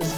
It's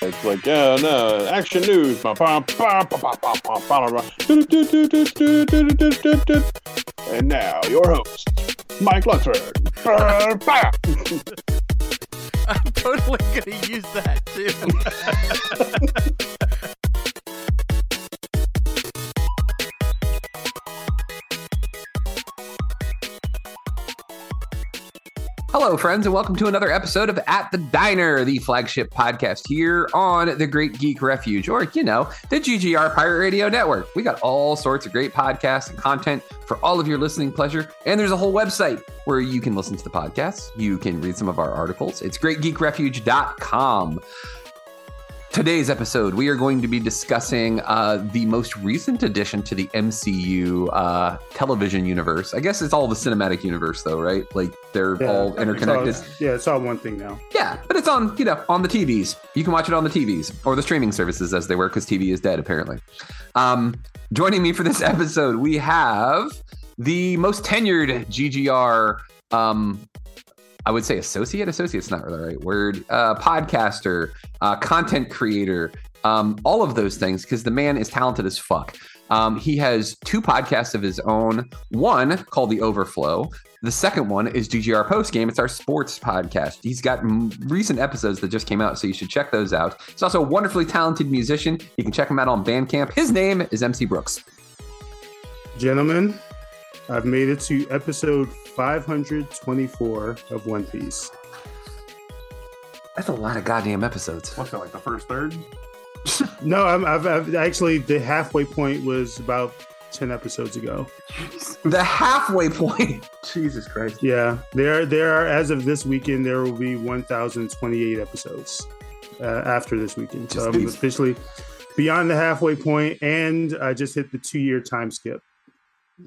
It's like, no, action news. And now, your host, Mike Luxford. I'm totally gonna use that, too. Hello, friends, and welcome to another episode of At the Diner, the flagship podcast here on the Great Geek Refuge, or, you know, the GGR Pirate Radio Network. We got all sorts of great podcasts and content for all of your listening pleasure, and there's a whole website where you can listen to the podcasts. You can read some of our articles. It's greatgeekrefuge.com. Today's episode, we are going to be discussing the most recent addition to the MCU television universe. I guess it's all the cinematic universe, though, right? Like they're all interconnected. It's all one thing now. Yeah, but it's on, you know, on the TVs. You can watch it on the TVs or the streaming services as they were, because TV is dead, apparently. Joining me for this episode, we have the most tenured GGR I would say associate's not really the right word, podcaster, content creator, all of those things, because the man is talented as fuck. He has two podcasts of his own, one called The Overflow. The second one is DGR Post Game. It's our sports podcast. He's got recent episodes that just came out, so you should check those out. He's also a wonderfully talented musician. You can check him out on Bandcamp. His name is MC Brooks. Gentlemen, I've made it to episode 524 of One Piece. That's a lot of goddamn episodes. What's that, like the first third? No, I've actually, the halfway point was about 10 episodes ago. The halfway point? Jesus Christ. Yeah. There are, as of this weekend, there will be 1,028 episodes after this weekend. So I'm officially beyond the halfway point, and I just hit the 2-year time skip.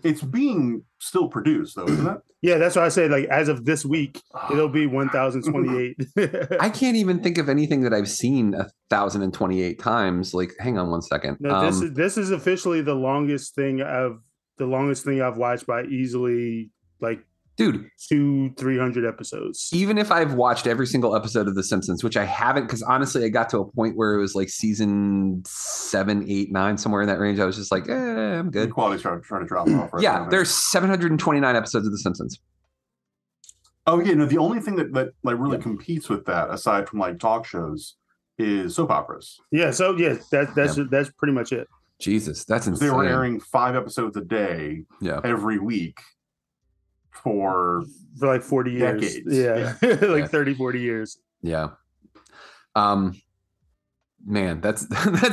It's being still produced, though, isn't it? Yeah, that's why I say, like, as of this week, it'll be 1,028. I can't even think of anything that I've seen 1,028 times. Like, hang on one second. No, this is officially the longest thing I've watched by easily, like, dude, 200-300 episodes. Even if I've watched every single episode of The Simpsons, which I haven't, because honestly, I got to a point where it was like season 7, 8, 9, somewhere in that range. I was just like, I'm good. The quality's trying to drop off. Right? Yeah, there's 729 episodes of The Simpsons. Oh yeah, no. The only thing that like really competes with that, aside from like talk shows, is soap operas. Yeah. So yeah, that's pretty much it. Jesus, that's insane. They were airing 5 episodes a day. Yeah. Every week. For like 40 decades. Years. Yeah. 30, 40 years. Yeah. Man, that's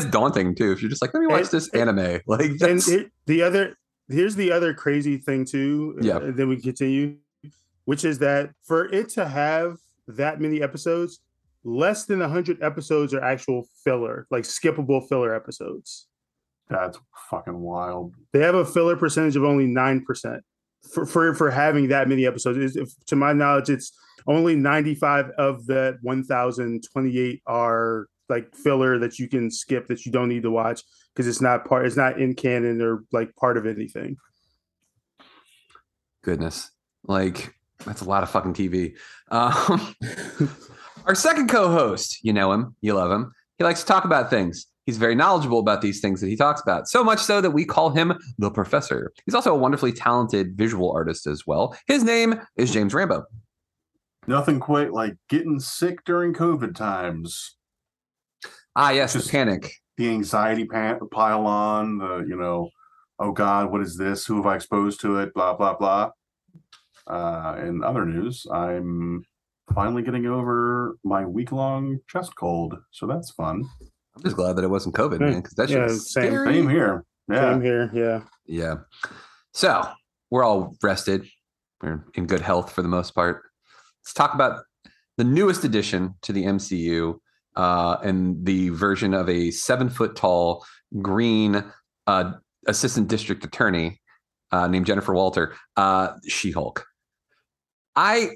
daunting too. If you're just like, let me watch this anime. Like that's... And here's the other crazy thing too. Yeah. And then we continue, which is that for it to have that many episodes, less than 100 episodes are actual filler, like skippable filler episodes. That's fucking wild. They have a filler percentage of only 9%. For having that many episodes. To my knowledge, it's only 95 of the 1,028 are like filler that you can skip, that you don't need to watch because it's not in canon or like part of anything. goodness. Like, that's a lot of fucking TV. Our second co-host, you know him, you love him. He likes to talk about things. He's very knowledgeable about these things that he talks about, so much so that we call him the Professor. He's also a wonderfully talented visual artist as well. His name is James Rambo. Nothing quite like getting sick during COVID times. Ah, yes, just the panic. The anxiety pile on, the, you know, oh God, what is this? Who have I exposed to it? Blah, blah, blah. In other news, I'm finally getting over my week-long chest cold, so that's fun. I'm just glad that it wasn't COVID, man, because that shit is scary. Same here. Yeah. Same here, yeah. Yeah. So, we're all rested. We're in good health for the most part. Let's talk about the newest addition to the MCU and the version of a 7-foot-tall green assistant district attorney named Jennifer Walter, She-Hulk. I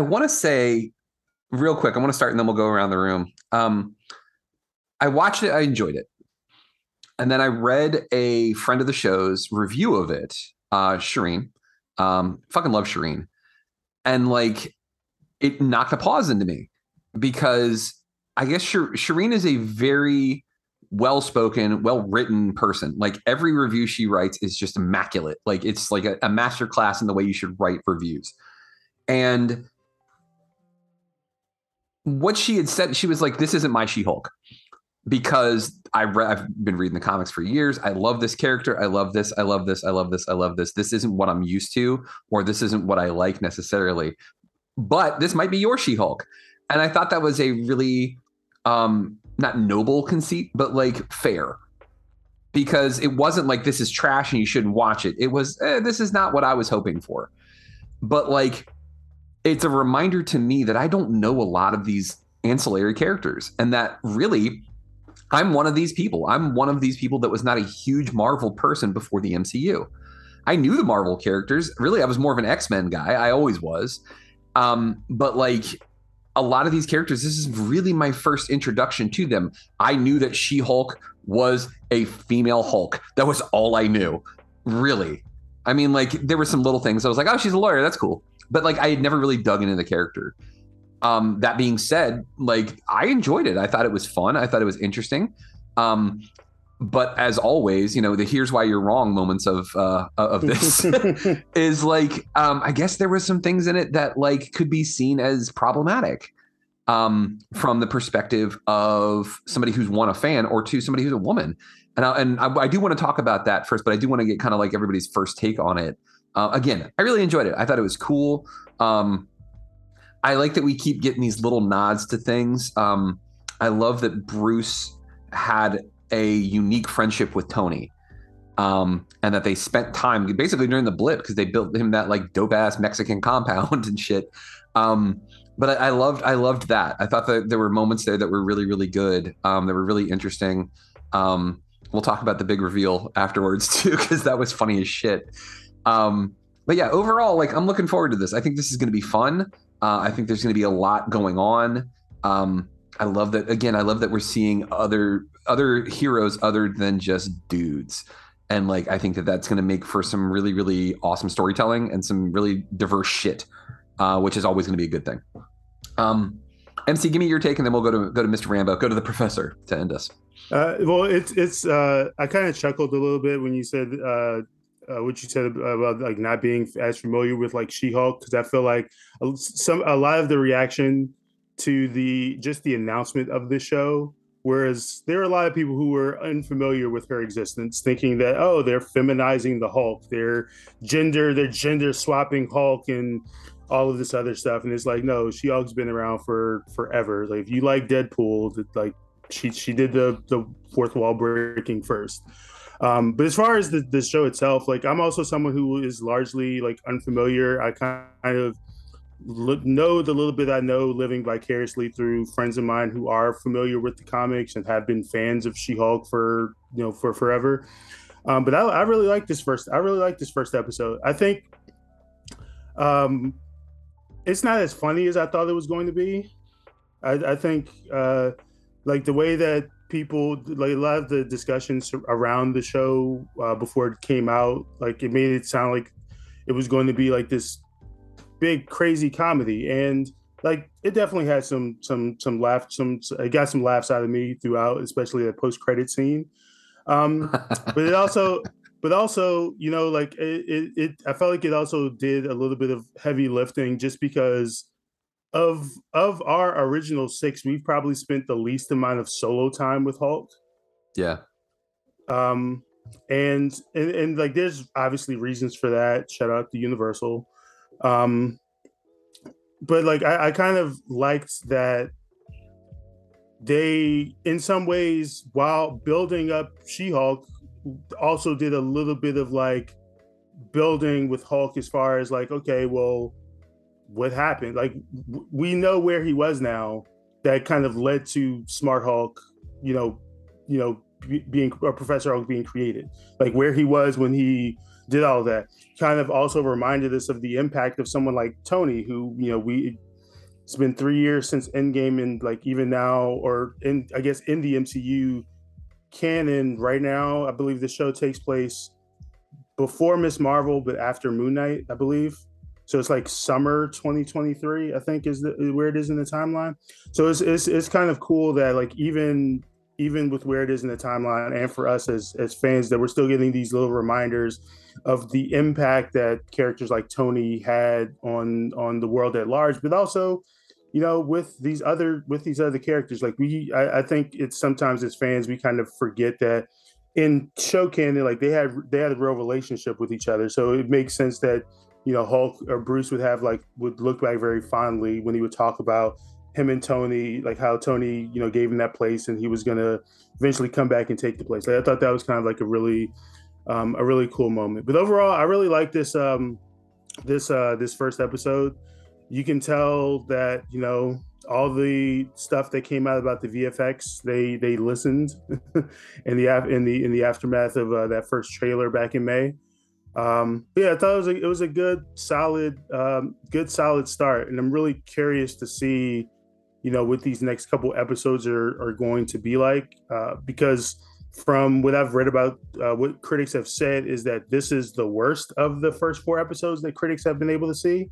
want to say... real quick, I want to start and then we'll go around the room. I watched it. I enjoyed it. And then I read a friend of the show's review of it, Shireen. Fucking love Shireen. And like, it knocked a pause into me because I guess Shireen is a very well-spoken, well-written person. Like every review she writes is just immaculate. Like it's like a masterclass in the way you should write reviews. And what she had said, she was like, this isn't my She-Hulk because I've been reading the comics for years. I love this character. I love this. I love this. I love this. I love this. This isn't what I'm used to, or this isn't what I like necessarily, but this might be your She-Hulk. And I thought that was a really, not noble conceit, but like fair, because it wasn't like this is trash and you shouldn't watch it. It was, this is not what I was hoping for, but like, it's a reminder to me that I don't know a lot of these ancillary characters and that really I'm one of these people. I'm one of these people that was not a huge Marvel person before the MCU. I knew the Marvel characters. Really, I was more of an X-Men guy. I always was. But like a lot of these characters, this is really my first introduction to them. I knew that She-Hulk was a female Hulk. That was all I knew, really. I mean, like there were some little things. I was like, oh, she's a lawyer. That's cool. But like I had never really dug into the character. That being said, like I enjoyed it. I thought it was fun. I thought it was interesting. But as always, you know, the here's why you're wrong moments of this is like, I guess there were some things in it that like could be seen as problematic from the perspective of somebody who's one, a fan, or two, somebody who's a woman. And I do want to talk about that first, but I do want to get kind of like everybody's first take on it. Again, I really enjoyed it. I thought it was cool. I like that we keep getting these little nods to things. I love that Bruce had a unique friendship with Tony and that they spent time basically during the blip because they built him that like dope ass Mexican compound and shit. But I loved that. I thought that there were moments there that were really, really good, that were really interesting. We'll talk about the big reveal afterwards too, because that was funny as shit. But yeah, overall, like I'm looking forward to this. I think this is going to be fun. I think there's going to be a lot going on. I love that. Again, I love that we're seeing other heroes other than just dudes. And like, I think that that's going to make for some really, really awesome storytelling and some really diverse shit, which is always going to be a good thing. MC, give me your take and then we'll go to Mr. Rambo, go to the Professor to end us. Well, it's I kind of chuckled a little bit when you said, what you said about like not being as familiar with like She-Hulk, because I feel like a lot of the reaction to the announcement of the show, whereas there are a lot of people who were unfamiliar with her existence, thinking that oh, they're feminizing the Hulk, they're gender swapping Hulk and all of this other stuff, and it's like no, She-Hulk's been around for forever. Like if you like Deadpool, like she did the fourth wall breaking first. But as far as the show itself, like I'm also someone who is largely like unfamiliar. I kind of know the little bit I know living vicariously through friends of mine who are familiar with the comics and have been fans of She-Hulk for forever. But I really like this first. I really like this first episode. I think it's not as funny as I thought it was going to be. I think like the way that people, like a lot of the discussions around the show before it came out, like it made it sound like it was going to be like this big crazy comedy, and like it definitely had some laughs. It got some laughs out of me throughout, especially the post-credit scene. But also, you know, like it I felt like it also did a little bit of heavy lifting just because of our original six, we've probably spent the least amount of solo time with Hulk. Yeah. And like there's obviously reasons for that. Shout out to Universal. But like I kind of liked that they, in some ways, while building up She-Hulk, also did a little bit of like building with Hulk as far as like, okay, well, what happened? Like we know where he was now. That kind of led to Smart Hulk, you know, being a Professor Hulk being created. Like where he was when he did all that kind of also reminded us of the impact of someone like Tony, who, you know, it's been 3 years since Endgame, and like even now, or in, I guess, in the MCU canon right now, I believe the show takes place before Miss Marvel, but after Moon Knight, I believe. So it's like summer 2023, I think, is where it is in the timeline. So it's kind of cool that like even with where it is in the timeline, and for us as fans, that we're still getting these little reminders of the impact that characters like Tony had on the world at large, but also, you know, with these other characters, like I think it's sometimes as fans, we kind of forget that in show canon, like they had a real relationship with each other. So it makes sense that, you know, Hulk or Bruce would look back very fondly when he would talk about him and Tony, like how Tony, you know, gave him that place and he was going to eventually come back and take the place. Like, I thought that was kind of like a really cool moment. But overall, I really like this first episode. You can tell that, you know, all the stuff that came out about the VFX, they listened in the aftermath of that first trailer back in May. I thought it was a good solid start, and I'm really curious to see, you know, what these next couple episodes are going to be like, because from what I've read about, what critics have said is that this is the worst of the first four episodes that critics have been able to see,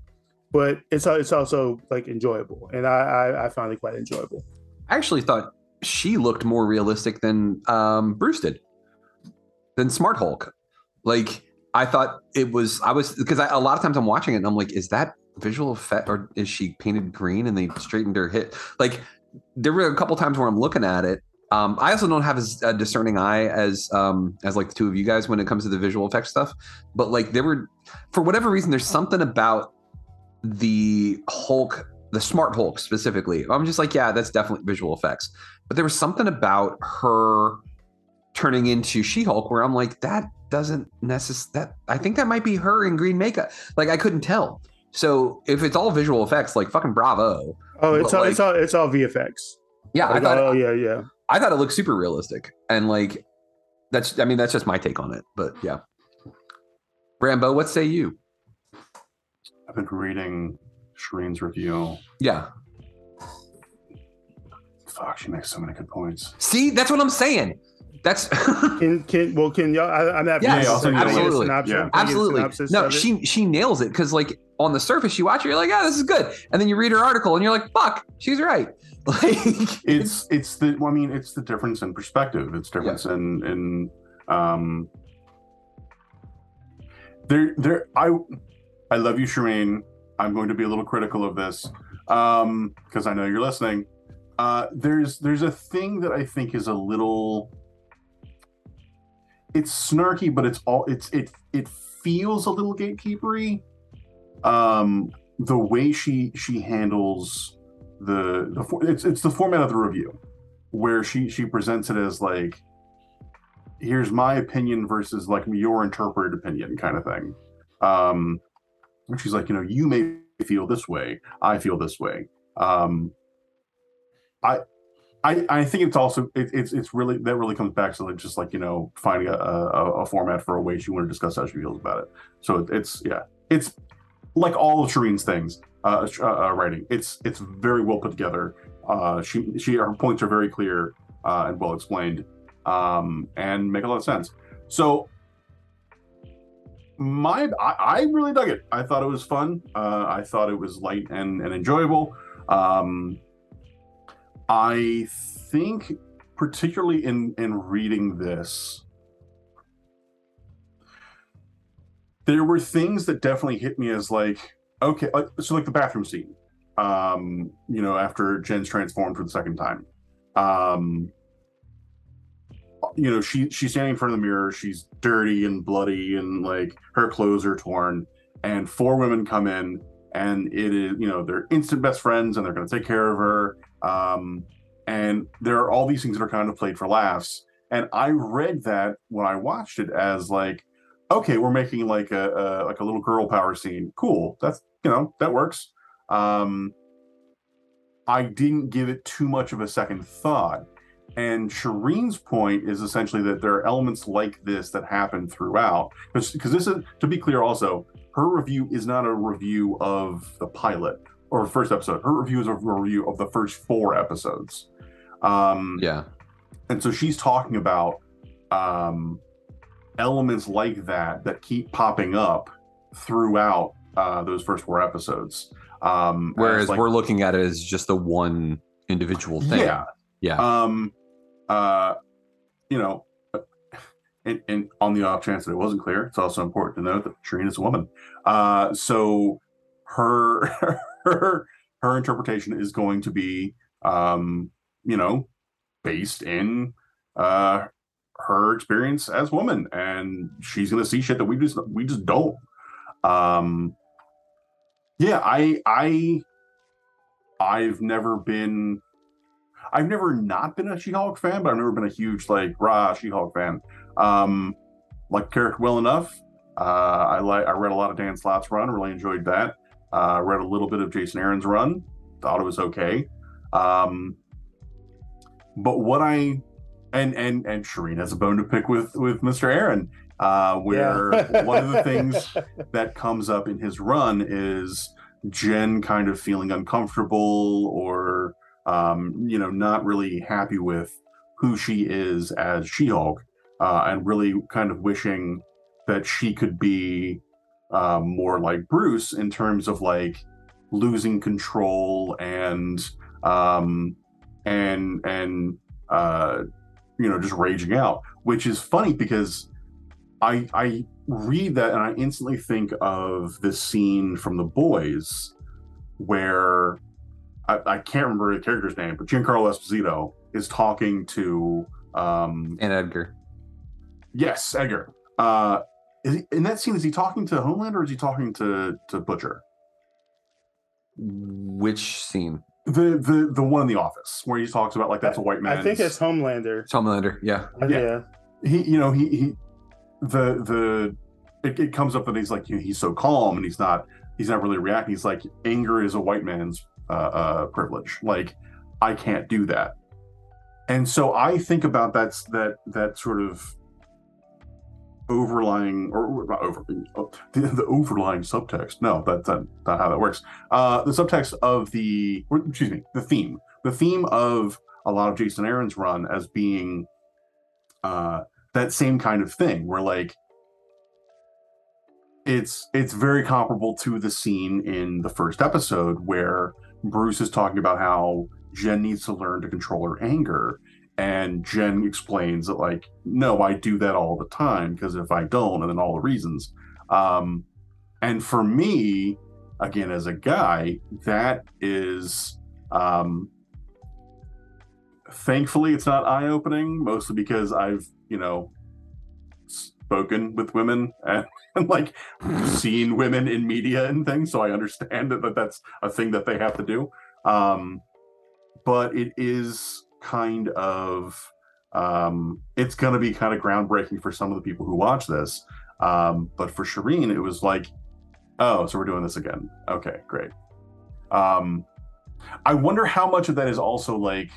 but it's also like enjoyable, and I found it quite enjoyable. I actually thought she looked more realistic than Bruce did, than Smart Hulk. Like, I thought because a lot of times I'm watching it and I'm like, is that visual effect, or is she painted green and they straightened her hip? Like, there were a couple times where I'm looking at it. I also don't have as a discerning eye as like the two of you guys when it comes to the visual effects stuff. But like, there were, for whatever reason, there's something about the Hulk, the Smart Hulk specifically. I'm just like, yeah, that's definitely visual effects. But there was something about her turning into She-Hulk where I'm like, that doesn't necessarily, that I think that might be her in green makeup. Like, I couldn't tell. So if it's all visual effects, like, fucking bravo. Oh, it's all VFX. Yeah, like, I thought it looked super realistic, and like, that's just my take on it. But yeah, Rambo, what say you? I've been reading Shireen's review. Yeah. Fuck, she makes so many good points. See, that's what I'm saying. That's can y'all? I'm not. Yes, absolutely. Yeah. Absolutely. No, she nails it, because like on the surface you watch it, you're like, oh, this is good, and then you read her article and you're like, fuck, she's right. Like, it's the difference in perspective. It's difference in there. I love you, Shireen. I'm going to be a little critical of this because I know you're listening. There's a thing that I think is a little. It's snarky, but it feels a little gatekeepery. The way she handles it's the format of the review, where she presents it as like, here's my opinion versus like your interpreted opinion kind of thing. And she's like, you know, you may feel this way, I feel this way. I think it's also it's really, that really comes back to just like, you know, finding a format for a way she want to discuss how she feels about it. So it's like all of Shireen's things, writing. It's very well put together. Her points are very clear. and well explained, and make a lot of sense. So I really dug it. I thought it was fun. I thought it was light and enjoyable. I think particularly in reading this, there were things that definitely hit me as like, okay, so like the bathroom scene, you know, after Jen's transformed for the second time, you know, she's standing in front of the mirror, she's dirty and bloody and like her clothes are torn, and four women come in and it is, you know, they're instant best friends and they're going to take care of her. And there are all these things that are kind of played for laughs. And I read that when I watched it as like, okay, we're making like a little girl power scene. Cool. That's, you know, that works. I didn't give it too much of a second thought. And Shireen's point is essentially that there are elements like this that happen throughout. Because this is, to be clear also, her review is not a review of the pilot or first episode. Her review is a review of the first four episodes. Yeah. And so she's talking about elements like that keep popping up throughout those first four episodes. Whereas like, we're looking at it as just the one individual thing. Yeah. Yeah. You know, and on the off chance that it wasn't clear, it's also important to note that Shireen is a woman. So her interpretation is going to be, you know, based in her experience as a woman, and she's going to see shit that we just don't. Yeah, I've never not been a She-Hulk fan, but I've never been a huge like raw She-Hulk fan. Like the character well enough. I read a lot of Dan Slott's run, really enjoyed that. Read a little bit of Jason Aaron's run, thought it was okay. But what I and Shireen has a bone to pick with Mr. Aaron, where one of the things that comes up in his run is Jen kind of feeling uncomfortable or you know, not really happy with who she is as She-Hulk, and really kind of wishing that she could be more like Bruce in terms of like losing control and you know, just raging out, which is funny because I read that and I instantly think of this scene from The Boys where I can't remember the character's name, but Giancarlo Esposito is talking to and Edgar. Yes, Edgar. In that scene, is he talking to Homelander or is he talking to Butcher? Which scene? The one in the office where he talks about like that's a white man. I think it's Homelander. It's Homelander, yeah. Yeah. He, you know, it comes up that he's like, you know, he's so calm and he's not really reacting. He's like, anger is a white man's privilege. Like, I can't do that. And so I think about that sort of overlying or not overlying, the overlying subtext. No, that's not how that works. The subtext of the theme of a lot of Jason Aaron's run as being that same kind of thing where like it's very comparable to the scene in the first episode where Bruce is talking about how Jen needs to learn to control her anger. And Jen explains that, like, no, I do that all the time because if I don't, and then all the reasons. And for me, again, as a guy, that is, thankfully, it's not eye-opening, mostly because I've, you know, spoken with women and like seen women in media and things, so I understand that that's a thing that they have to do. But it is kind of it's gonna be kind of groundbreaking for some of the people who watch this, but for Shireen it was like, oh, so we're doing this again, okay, great. I wonder how much of that is also like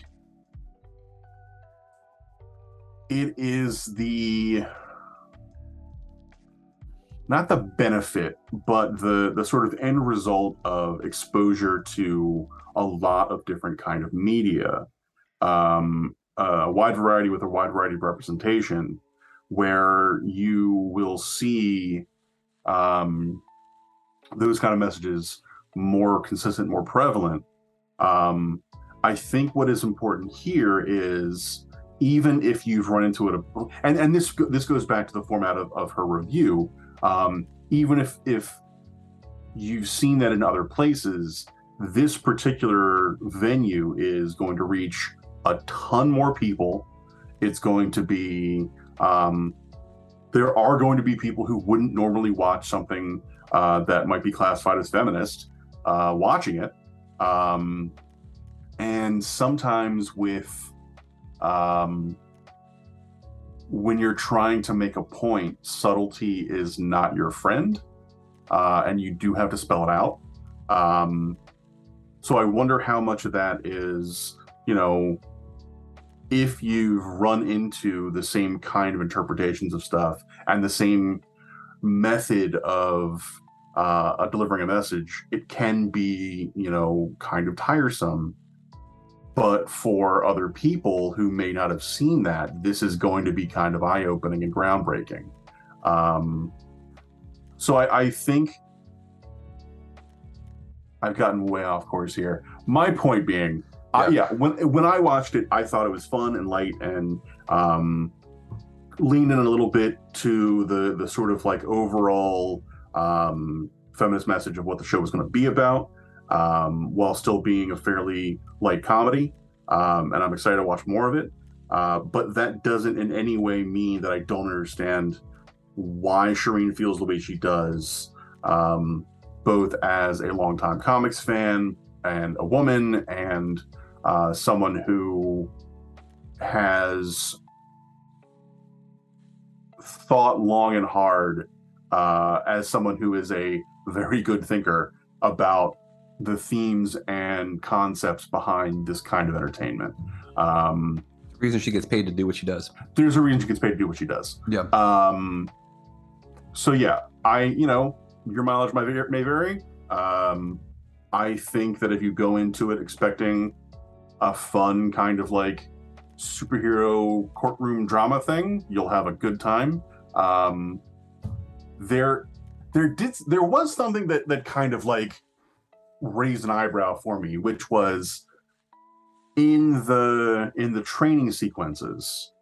it is the not the benefit but the sort of end result of exposure to a lot of different kind of media. a wide variety with a wide variety of representation, where you will see those kind of messages more consistent, more prevalent. I think what is important here is, even if you've run into it, and this goes back to the format of her review, even if you've seen that in other places, this particular venue is going to reach a ton more people. It's going to be, there are going to be people who wouldn't normally watch something that might be classified as feminist watching it. And sometimes with, when you're trying to make a point, subtlety is not your friend, and you do have to spell it out. So I wonder how much of that is, you know, if you've run into the same kind of interpretations of stuff and the same method of delivering a message, it can be, you know, kind of tiresome. But for other people who may not have seen that, this is going to be kind of eye-opening and groundbreaking. So I think I've gotten way off course here. My point being, when I watched it, I thought it was fun and light and leaned in a little bit to the sort of like overall feminist message of what the show was going to be about. While still being a fairly light comedy, and I'm excited to watch more of it. But that doesn't in any way mean that I don't understand why Shireen feels the way she does, both as a longtime comics fan and a woman, and someone who has thought long and hard, as someone who is a very good thinker about the themes and concepts behind this kind of entertainment. The reason she gets paid to do what she does. There's a reason she gets paid to do what she does. Yeah. So yeah, you know, your mileage may vary. I think that if you go into it expecting a fun kind of like superhero courtroom drama thing, you'll have a good time. There was something that kind of like raised an eyebrow for me, which was in the training sequences,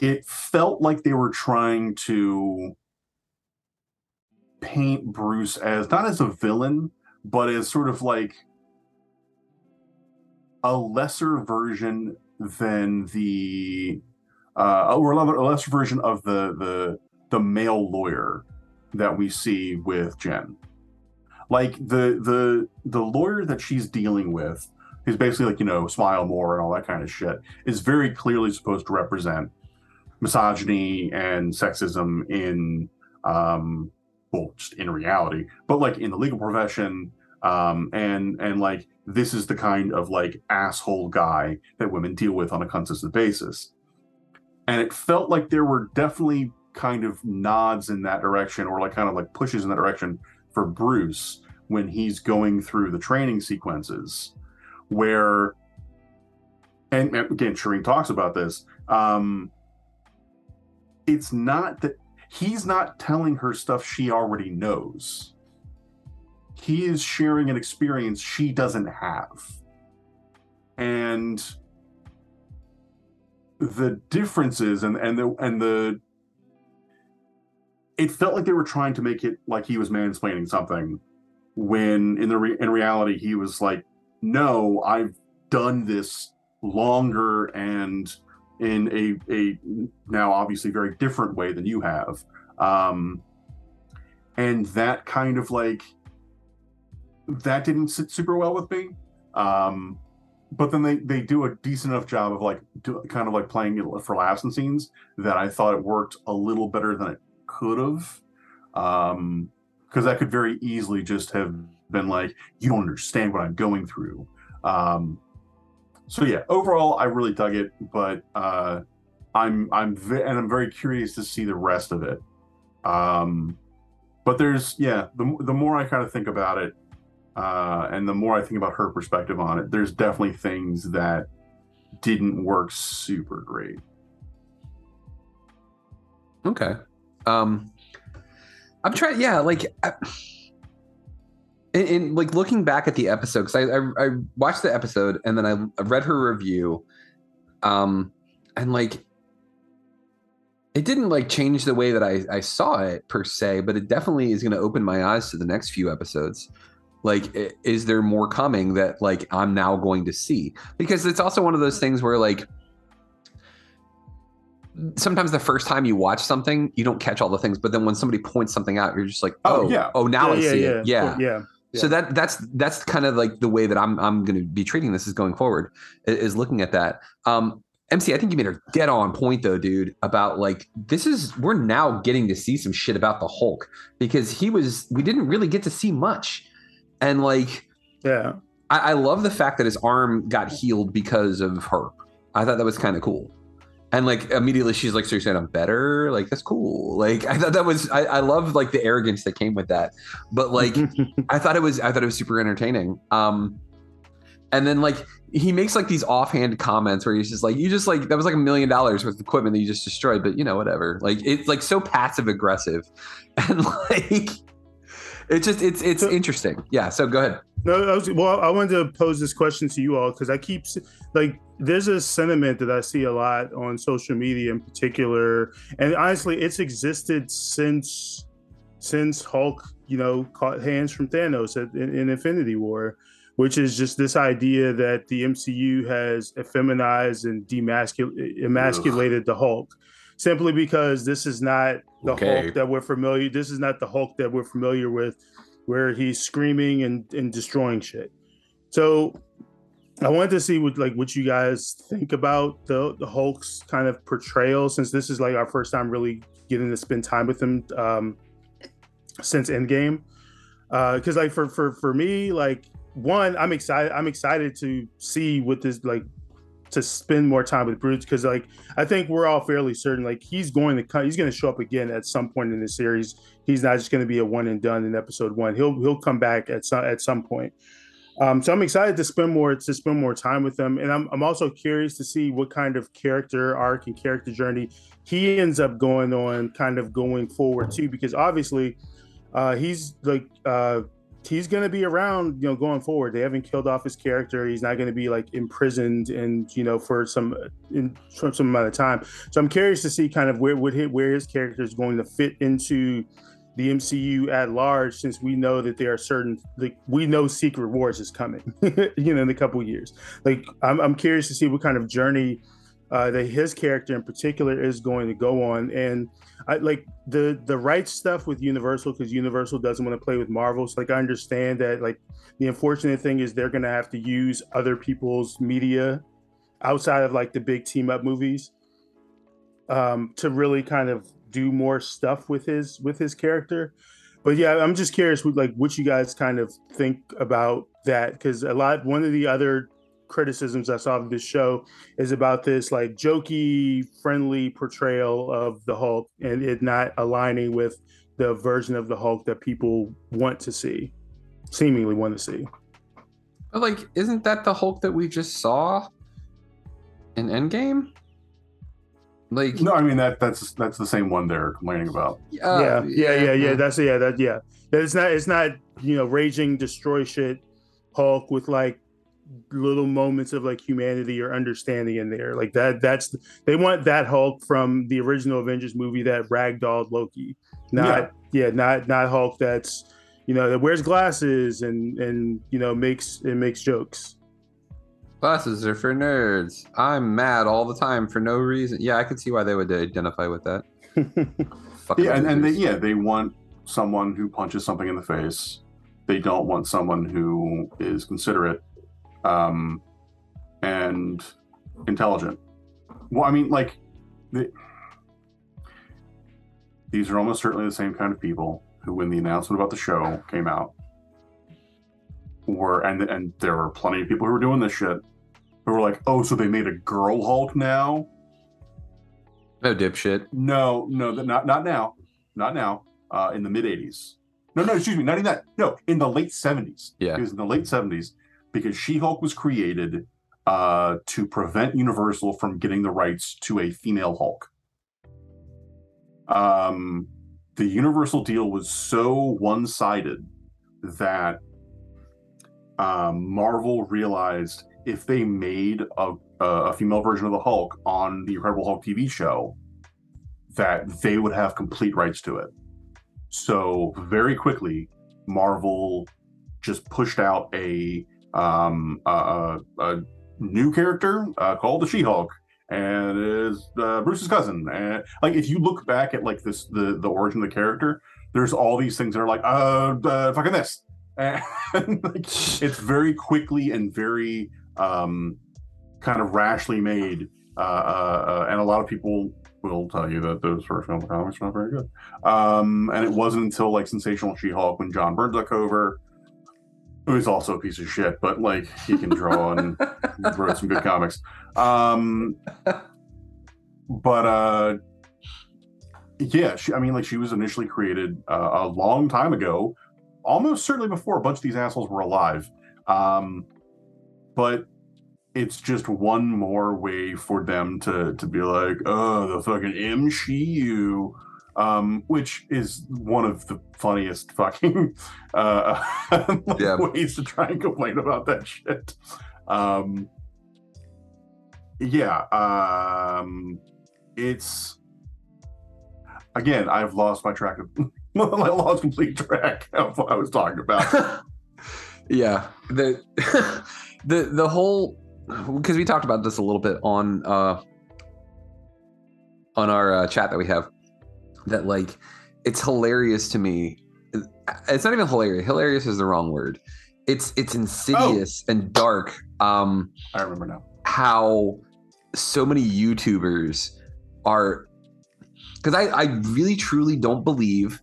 it felt like they were trying to paint Bruce as not as a villain, but as sort of like a lesser version than or a lesser version of the male lawyer that we see with Jen. Like the lawyer that she's dealing with, who's basically like, you know, smile more and all that kind of shit, is very clearly supposed to represent misogyny and sexism in just in reality, but like in the legal profession, and like this is the kind of like asshole guy that women deal with on a consistent basis. And it felt like there were definitely kind of nods in that direction, or like kind of like pushes in that direction for Bruce when he's going through the training sequences, where, and again, Shireen talks about this, it's not that he's not telling her stuff she already knows. He is sharing an experience she doesn't have. And the differences and it felt like they were trying to make it like he was mansplaining something, when in reality he was like, no, I've done this longer and in a now obviously very different way than you have. And that kind of like, that didn't sit super well with me. But then they do a decent enough job of like kind of like playing it for laughs and scenes, that I thought it worked a little better than it could have, because that could very easily just have been like, you don't understand what I'm going through. So yeah, overall I really dug it, but I'm very curious to see the rest of it. But there's, yeah, the more I kind of think about it, and the more I think about her perspective on it, there's definitely things that didn't work super great. Okay. I'm trying. Yeah, like, in like looking back at the episode, because I watched the episode and then I read her review, and like it didn't like change the way that I saw it per se, but it definitely is going to open my eyes to the next few episodes. Like, is there more coming that like I'm now going to see? Because it's also one of those things where like, sometimes the first time you watch something, you don't catch all the things, but then when somebody points something out, you're just like, oh, now I see it. Yeah. So that's kind of like the way that I'm going to be treating this is going forward, is looking at that. MC, I think you made her dead on point though, dude, about like, we're now getting to see some shit about the Hulk, because we didn't really get to see much. And like, yeah, I love the fact that his arm got healed because of her. I thought that was kind of cool. And like immediately she's like, so you're saying I'm better? Like, that's cool. Like, I thought that was, I love like the arrogance that came with that. But like, I thought it was super entertaining. And then like, he makes like these offhand comments where he's just like, you just like, that was like $1 million worth of equipment that you just destroyed, but you know, whatever. Like, it's like so passive aggressive. And like, it's interesting. Yeah. So go ahead. No, I wanted to pose this question to you all, because I keep like, there's a sentiment that I see a lot on social media in particular, and honestly, it's existed since Hulk, you know, caught hands from Thanos in Infinity War, which is just this idea that the MCU has effeminized and emasculated the Hulk, simply because this is not the Hulk that we're familiar. This is not the Hulk that we're familiar with, where he's screaming and destroying shit. So I wanted to see what you guys think about the Hulk's kind of portrayal, since this is like our first time really getting to spend time with him since Endgame. Because like for me, like, one, I'm excited to see what this, like, to spend more time with Bruce, because like I think we're all fairly certain like he's going to show up again at some point in the series. He's not just going to be a one and done in episode one. He'll come back at some point. So I'm excited to spend more time with him, and I'm also curious to see what kind of character arc and character journey he ends up going on, kind of going forward too, because obviously he's going to be around, you know, going forward. They haven't killed off his character. He's not going to be like imprisoned and, you know, for some amount of time. So I'm curious to see kind of where his character is going to fit into the MCU at large, since we know that there are certain, like, we know Secret Wars is coming, you know, in a couple of years. Like, I'm curious to see what kind of journey that his character in particular is going to go on. And I like the rights stuff with Universal, because Universal doesn't want to play with Marvel. So like, I understand that, like, the unfortunate thing is they're going to have to use other people's media outside of like the big team up movies to really kind of do more stuff with his character. But yeah, I'm just curious with like what you guys kind of think about that, because one of the other criticisms I saw of this show is about this like jokey, friendly portrayal of the Hulk, and it not aligning with the version of the Hulk that people want to see, seemingly want to see. But like, isn't that the Hulk that we just saw in Endgame? Like, no, I mean that's the same one they're complaining about. Yeah. That's It's not you know, raging destroy shit Hulk with like little moments of like humanity or understanding in there. Like that's they want that Hulk from the original Avengers movie that ragdolled Loki. Not Hulk that's, you know, that wears glasses and you know makes jokes. Glasses are for nerds. I'm mad all the time for no reason. Yeah, I could see why they would identify with that. They want someone who punches something in the face. They don't want someone who is considerate and intelligent. Well, I mean, like, these are almost certainly the same kind of people who, when the announcement about the show came out, and there were plenty of people who were doing this shit, who were like, oh, so they made a girl Hulk now? No, dipshit. No, not now. In the mid 80s. No, excuse me, not even that. No, in the late 70s. Yeah. Because in the late 70s, because She-Hulk was created to prevent Universal from getting the rights to a female Hulk. The Universal deal was so one-sided that Marvel realized if they made a female version of the Hulk on the Incredible Hulk TV show, that they would have complete rights to it. So very quickly, Marvel just pushed out a new character called the She-Hulk, and is Bruce's cousin. And like, if you look back at like this, the origin of the character, there's all these things that are like, fucking this. And like, it's very quickly and very kind of rashly made. And a lot of people will tell you that those first couple comics were not very good. And it wasn't until like Sensational She-Hulk when John Byrne took over, who is also a piece of shit, but like he can draw and wrote some good comics. Yeah, she was initially created a long time ago, almost certainly before a bunch of these assholes were alive. But it's just one more way for them to be like, oh, the fucking MCU, which is one of the funniest fucking ways to try and complain about that shit. It's, again, I've lost my track of, I lost complete track of what I was talking about. Yeah, the whole, because we talked about this a little bit on our chat that we have, that like, it's hilarious to me. It's not even hilarious. Hilarious is the wrong word. It's insidious and dark. I remember now how so many YouTubers are, because I really truly don't believe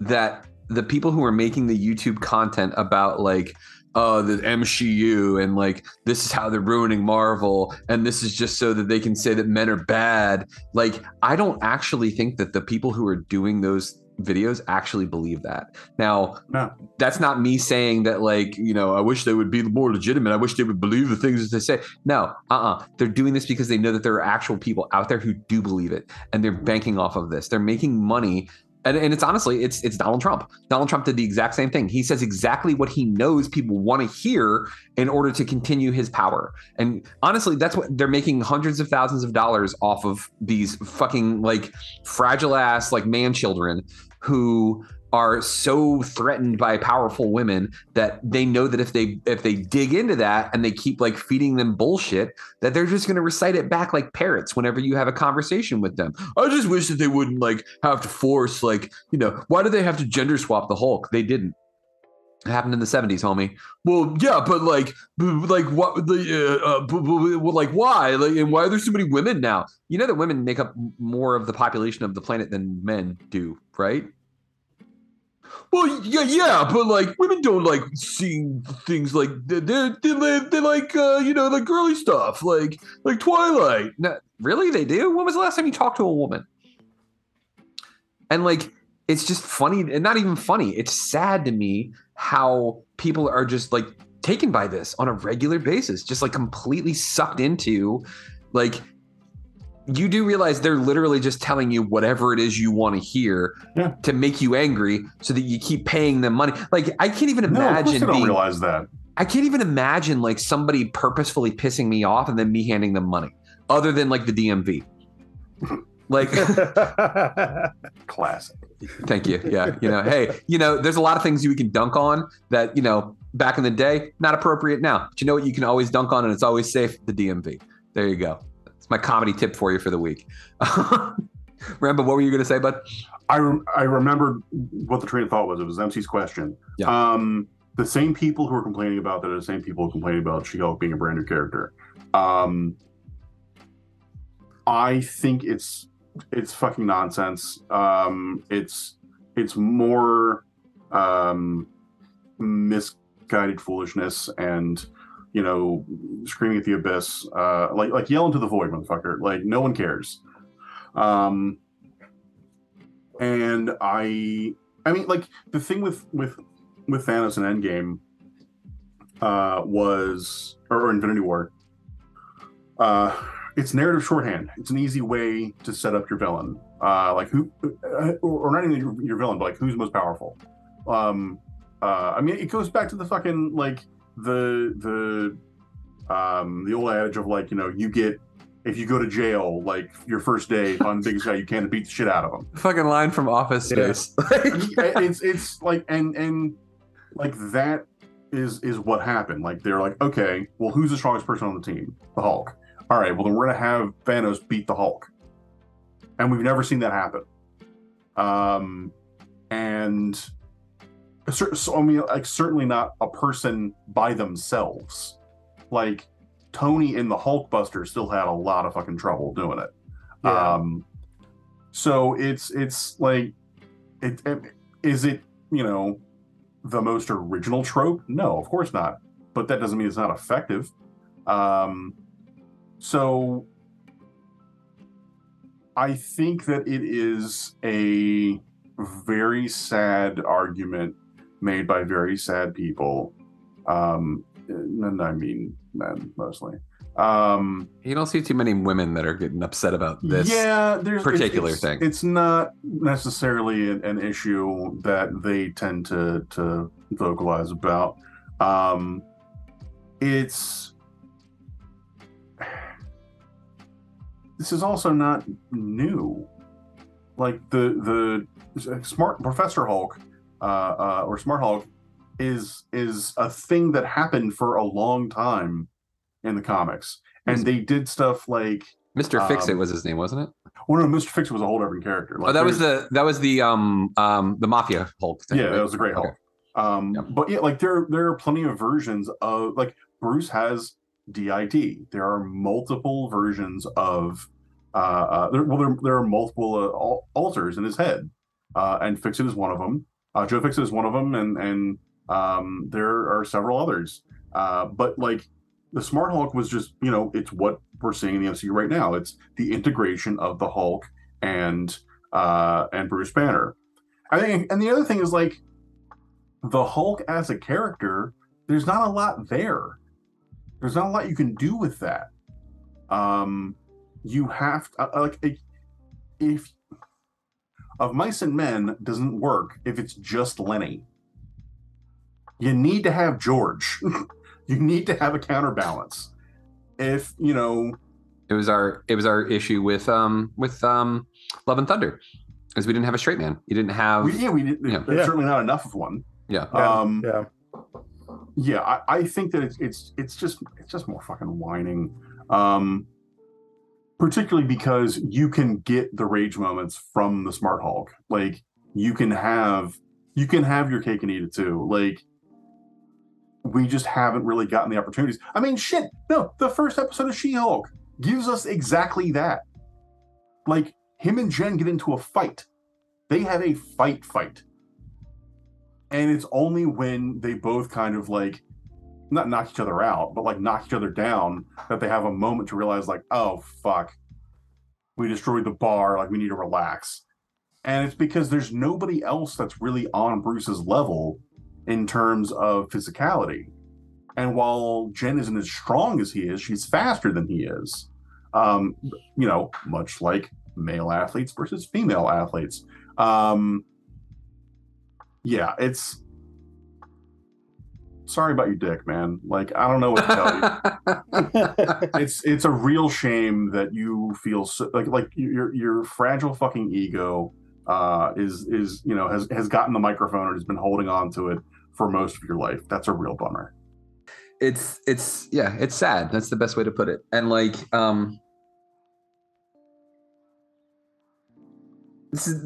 that the people who are making the YouTube content about like, oh, the MCU, and like, this is how they're ruining Marvel, and this is just so that they can say that men are bad. Like, I don't actually think that the people who are doing those videos actually believe that. Now, that's not me saying that, like, you know, I wish they would be more legitimate. I wish they would believe the things that they say. No, they're doing this because they know that there are actual people out there who do believe it, and they're banking off of this. They're making money. And it's honestly, it's Donald Trump. Donald Trump did the exact same thing. He says exactly what he knows people want to hear in order to continue his power. And honestly, that's what they're making hundreds of thousands of dollars off of, these fucking like fragile ass, like man children who are so threatened by powerful women that they know that if they dig into that and they keep like feeding them bullshit, that they're just going to recite it back like parrots whenever you have a conversation with them. I just wish that they wouldn't like have to force, like, you know, why do they have to gender swap the Hulk? They didn't. It happened in the 70s, homie. Well, yeah, but like what? Like why? Like, and why are there so many women now? You know that women make up more of the population of the planet than men do, right? Well, yeah, but like women don't like seeing things like they like like girly stuff, like Twilight. No, really, they do. When was the last time you talked to a woman? And like, it's just funny, and not even funny. It's sad to me how people are just like taken by this on a regular basis, just like completely sucked into, like. You do realize they're literally just telling you whatever it is you want to hear to make you angry so that you keep paying them money. Like, I can't even imagine. I don't realize that. I can't even imagine like somebody purposefully pissing me off and then me handing them money, other than like the DMV. Like, classic. Thank you. Yeah. You know, hey, you know, there's a lot of things you can dunk on that, you know, back in the day, not appropriate now. But you know what? You can always dunk on, and it's always safe. The DMV. There you go. My comedy tip for you for the week. Rambo, what were you going to say, bud? I remembered what the train of thought was. It was MC's question. Yeah. The same people who are complaining about that are the same people who complain about She-Hulk being a brand new character. I think it's fucking nonsense. It's more misguided foolishness and, you know, screaming at the abyss, like yelling to the void, motherfucker. Like, no one cares. And I mean, like, the thing with Thanos in Endgame, or Infinity War, It's narrative shorthand. It's an easy way to set up your villain. Like who, or not even your villain, but like who's most powerful. I mean, it goes back to the fucking, like, the old adage of, like, you know, you get, if you go to jail, like, your first day, find the biggest guy you can to beat the shit out of him. Fucking line from Office Space. It's like, and like, that is what happened. Like, they're like, okay, well, who's the strongest person on the team? The Hulk. All right, well, then we're going to have Thanos beat the Hulk. And we've never seen that happen. And... So, I mean, like, certainly not a person by themselves. Like, Tony in the Hulkbuster still had a lot of fucking trouble doing it. Yeah. So it's like, is it, you know, the most original trope? No, of course not. But that doesn't mean it's not effective. So I think that it is a very sad argument made by very sad people, and I mean men mostly. You don't see too many women that are getting upset about this particular thing. It's not necessarily an issue that they tend to vocalize about. This is also not new. Like the smart Professor Hulk. Or Smart Hulk is a thing that happened for a long time in the comics, and they did stuff like Mr. Fix-It was his name, wasn't it? Well, no, Mr. Fix-It was a whole different character. Like, that was the Mafia Hulk thing. Yeah, right? That was the Great Hulk. Okay. But yeah, like there are plenty of versions of, like, Bruce has DID. There are multiple versions of there are multiple alters in his head, and Fix-It is one of them. Joe Fix-It is one of them, and there are several others. But, like, the Smart Hulk was just, you know, it's what we're seeing in the MCU right now. It's the integration of the Hulk and Bruce Banner. I think, and the other thing is, like, the Hulk as a character, there's not a lot there. There's not a lot you can do with that. You have to, like, if... Of Mice and Men doesn't work if it's just Lenny. You need to have George. You need to have a counterbalance. If, you know, it was our issue with Love and Thunder, because we didn't have a straight man. You didn't have There's certainly not enough of one. Yeah. I think that it's just more fucking whining. Particularly because you can get the rage moments from the Smart Hulk. Like, you can have your cake and eat it too. Like, we just haven't really gotten the opportunities. I mean, shit, no, the first episode of She-Hulk gives us exactly that. Like, him and Jen get into a fight. They have a fight. And it's only when they both kind of, like, not knock each other out, but, like, knock each other down, that they have a moment to realize, like, oh, fuck, we destroyed the bar, like, we need to relax. And it's because there's nobody else that's really on Bruce's level in terms of physicality. And while Jen isn't as strong as he is, she's faster than he is. You know, much like male athletes versus female athletes. It's... Sorry about your dick, man. Like, I don't know what to tell you. It's a real shame that you feel so, like your fragile fucking ego is you know has gotten the microphone and has been holding on to it for most of your life. That's a real bummer. It's sad. That's the best way to put it. And like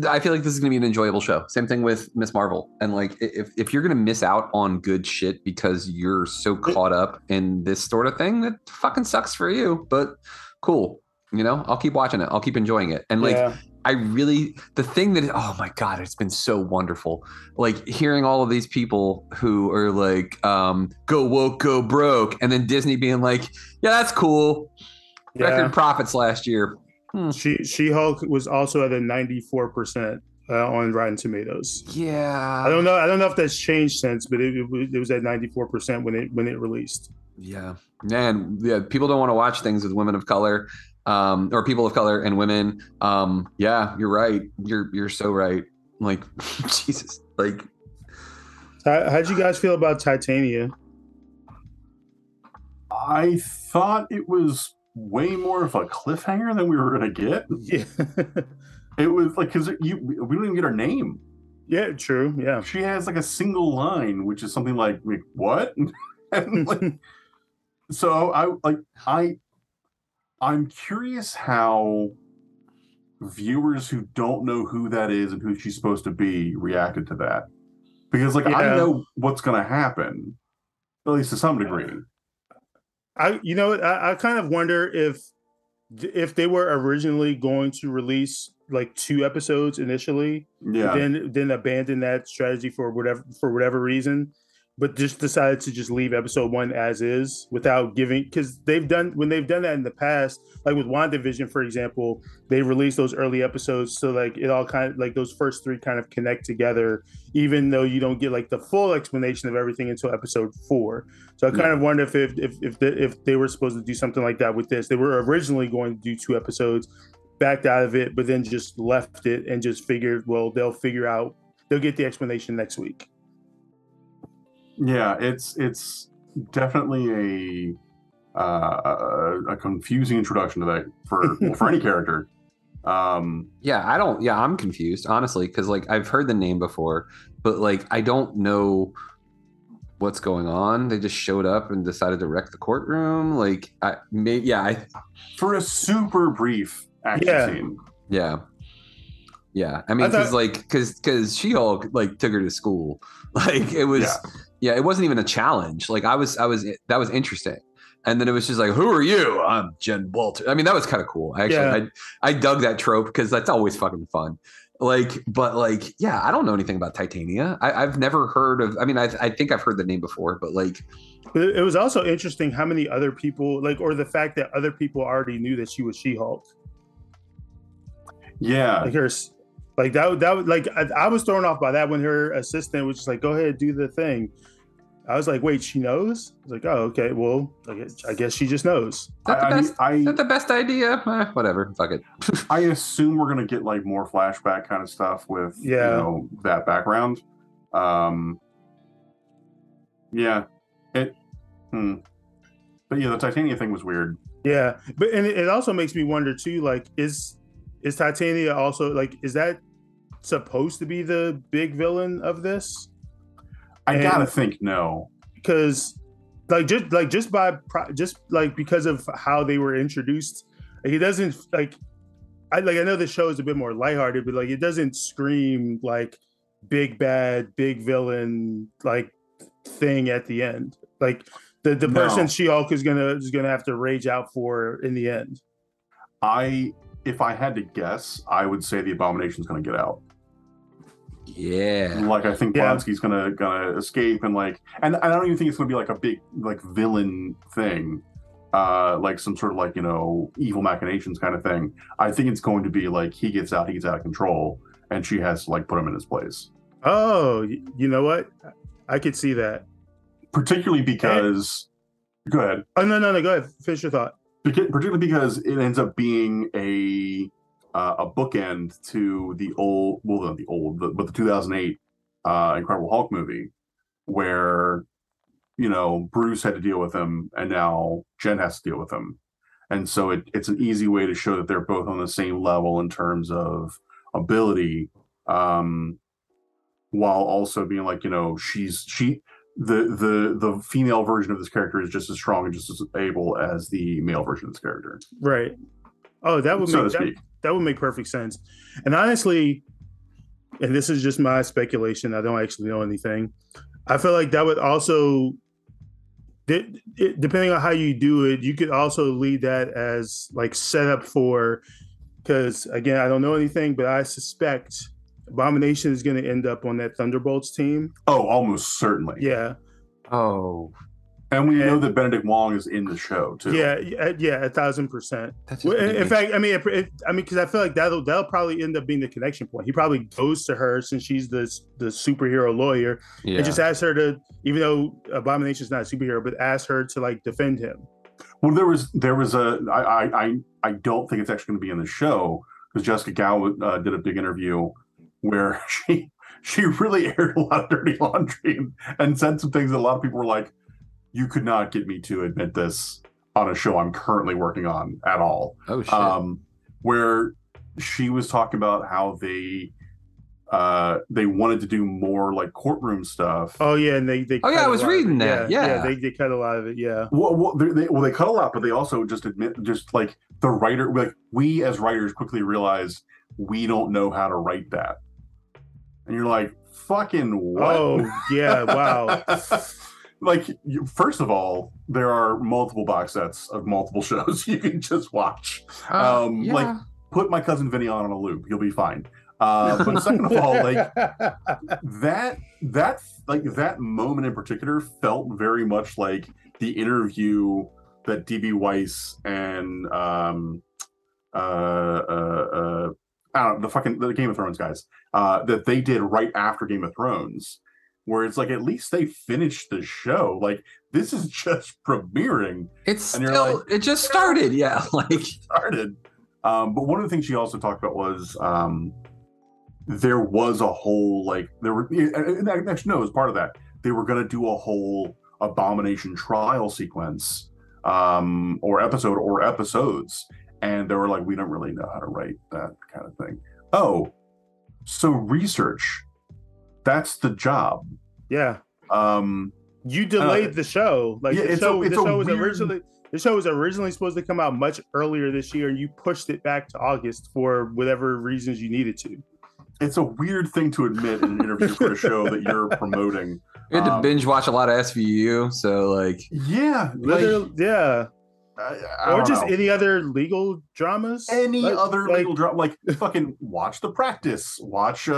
I feel like this is going to be an enjoyable show. Same thing with Ms. Marvel. And like, if you're going to miss out on good shit because you're so caught up in this sort of thing, that fucking sucks for you. But cool. You know, I'll keep watching it. I'll keep enjoying it. And like, yeah. The thing that, oh my God, it's been so wonderful. Like hearing all of these people who are like, go woke, go broke. And then Disney being like, yeah, that's cool. Yeah. Record profits last year. She-Hulk was also at a 94% on Rotten Tomatoes. Yeah, I don't know if that's changed since, but it was at 94% when it released. Yeah, man. Yeah, people don't want to watch things with women of color, or people of color and women. Yeah, you're right. You're so right. Like, Jesus. Like, how'd you guys feel about Titania? I thought it was way more of a cliffhanger than we were gonna get. Yeah, it was like, because we don't even get her name. Yeah, true. Yeah, she has like a single line, which is something like what? And like, so I'm curious how viewers who don't know who that is and who she's supposed to be reacted to that, because like, yeah. I know what's gonna happen, at least to some degree. I kind of wonder if they were originally going to release like 2 episodes initially, yeah, then abandon that strategy for whatever reason, but just decided to just leave episode 1 as is without giving, because when they've done that in the past, like with WandaVision, for example, they released those early episodes so like it all kind of like those first 3 kind of connect together, even though you don't get like the full explanation of everything until episode 4. So I kind of wonder if they were supposed to do something like that with this. They were originally going to do 2 episodes, backed out of it, but then just left it and just figured, well, they'll get the explanation next week. Yeah, it's definitely a confusing introduction to that for any character. I'm confused, honestly, because like I've heard the name before, but like I don't know what's going on. They just showed up and decided to wreck the courtroom. Like for a super brief action scene. Yeah. Yeah, I mean, because She-Hulk like took her to school, like it was, yeah, it wasn't even a challenge. Like I was that was interesting, and then it was just like, who are you? I'm Jen Walter. I mean, that was kind of cool. I dug that trope because that's always fucking fun. Like, but like, yeah, I don't know anything about Titania. I've never heard of. I mean, I think I've heard the name before, but like, it was also interesting how many other people like, or the fact that other people already knew that she was She-Hulk. Yeah, like her. Like that like I was thrown off by that when her assistant was just like, go ahead, do the thing. I was like, wait, she knows? I was like, oh, okay, well, I guess she just knows. Not the best idea. Whatever, fuck it. I assume we're gonna get like more flashback kind of stuff with that background. But yeah, the Titania thing was weird. Yeah, but and it also makes me wonder too, like, is Titania also like, is that supposed to be the big villain of this? I gotta think no, because because of how they were introduced, like, it doesn't like I know the show is a bit more lighthearted, but like it doesn't scream like big bad, big villain like thing at the end. Like the person She-Hulk is gonna have to rage out for in the end. If I had to guess, I would say the Abomination's going to get out. Yeah, like I think Blonsky's gonna escape, and like, and I don't even think it's going to be like a big like villain thing, like some sort of like, you know, evil machinations kind of thing. I think it's going to be like he gets out of control, and she has to like put him in his place. Oh, you know what? I could see that, particularly because. Go ahead. Oh no! Go ahead. Finish your thought. Particularly because it ends up being a bookend to the 2008 Incredible Hulk movie, where, you know, Bruce had to deal with him, and now Jen has to deal with him, and so it's an easy way to show that they're both on the same level in terms of ability, while also being like, you know, the female version of this character is just as strong and just as able as the male version of this character. Right. Oh, that would make perfect sense. And honestly, and this is just my speculation, I don't actually know anything, I feel like that would also, depending on how you do it, you could also lead that as like setup for, because again, I don't know anything, but I suspect Abomination is going to end up on that Thunderbolts team. Oh, almost certainly. Yeah. Oh. And we know that Benedict Wong is in the show too. Yeah, 1,000%. In fact, I mean, because I feel like that'll probably end up being the connection point. He probably goes to her since she's the superhero lawyer, and just asks her to, even though Abomination's not a superhero, but asks her to like defend him. Well, there was a I don't think it's actually going to be in the show because Jessica Gao did a big interview where she really aired a lot of dirty laundry and said some things that a lot of people were like, you could not get me to admit this on a show I'm currently working on at all. Oh, shit. Where she was talking about how they wanted to do more like courtroom stuff. Oh yeah, and they oh yeah, I was reading that. Yeah, they cut a lot of it. Yeah. Well, they cut a lot, but they also just admit the writer, like we as writers quickly realized we don't know how to write that, and you're like, fucking what? Oh yeah, wow. Like, first of all, there are multiple box sets of multiple shows you can just watch. Like, put My Cousin Vinny on a loop. You'll be fine. But second of all, like, that moment in particular felt very much like the interview that D.B. Weiss and I don't know, the Game of Thrones guys that they did right after Game of Thrones, where it's like, at least they finished the show. Like, this is just premiering. It just started. Yeah. But one of the things she also talked about was there was a whole, like, it was part of that. They were going to do a whole Abomination trial sequence or episodes. And they were like, we don't really know how to write that kind of thing. Oh, so research. That's the job. Yeah. You delayed the show. Like, the show was originally supposed to come out much earlier this year, and you pushed it back to August for whatever reasons you needed to. It's a weird thing to admit in an interview for a show that you're promoting. You had to binge watch a lot of SVU, so like. Yeah. Yeah. I don't know. Any other legal dramas? Legal drama, like fucking watch The Practice, watch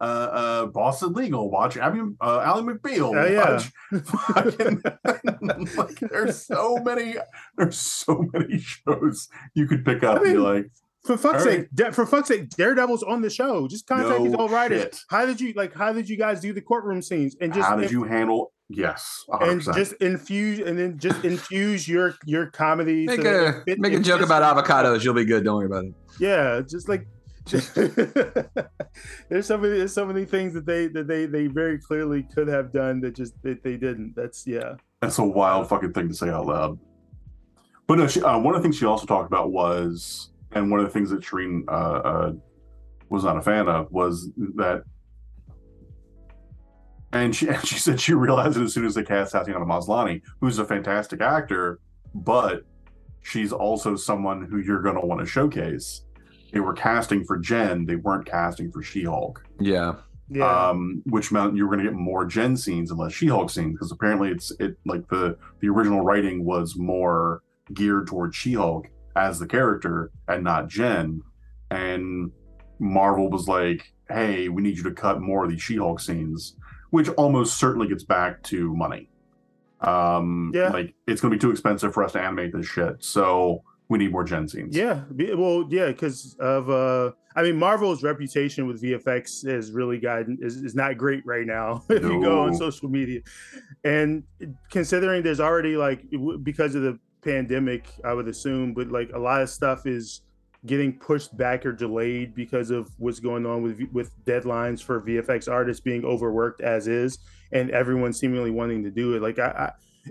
Boston Legal, watch Ally McBeal, watch, like, there's so many shows you could pick up and be like, for fuck's sake, Daredevil's on the show. Just contact these old writers. How did you guys do the courtroom scenes? And just how did you handle? Yes, 100%. And just infuse your comedy. Make a joke about avocados. You'll be good. Don't worry about it. Yeah, just like. there's so many things that they very clearly could have done that they didn't. That's a wild fucking thing to say out loud. But no, she, one of the things she also talked about was, and one of the things that Shireen was not a fan of was that, and she said she realized it as soon as they cast Tatiana Maslany, who's a fantastic actor, but she's also someone who you're going to want to showcase. They were casting for Jen. They weren't casting for She-Hulk. Yeah. Which meant you were going to get more Jen scenes and less She-Hulk scenes, because apparently the original writing was more geared towards She-Hulk as the character and not Jen. And Marvel was like, hey, we need you to cut more of these She-Hulk scenes, which almost certainly gets back to money. Like, it's going to be too expensive for us to animate this shit. So we need more Gen scenes. Yeah, well, yeah, because of Marvel's reputation with VFX has really is not great right now. If you go on social media, and considering there's already, like, because of the pandemic, I would assume, but like a lot of stuff is getting pushed back or delayed because of what's going on with deadlines for VFX artists being overworked as is, and everyone seemingly wanting to do it. Like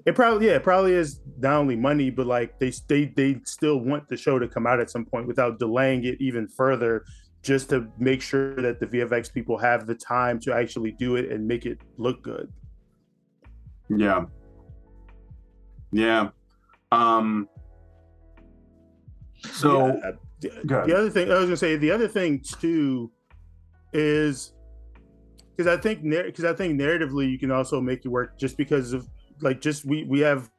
It probably is not only money, but like they still want the show to come out at some point without delaying it even further, just to make sure that the VFX people have the time to actually do it and make it look good. Yeah. The other thing too is because I think narratively you can also make it work just because of. Like, just we have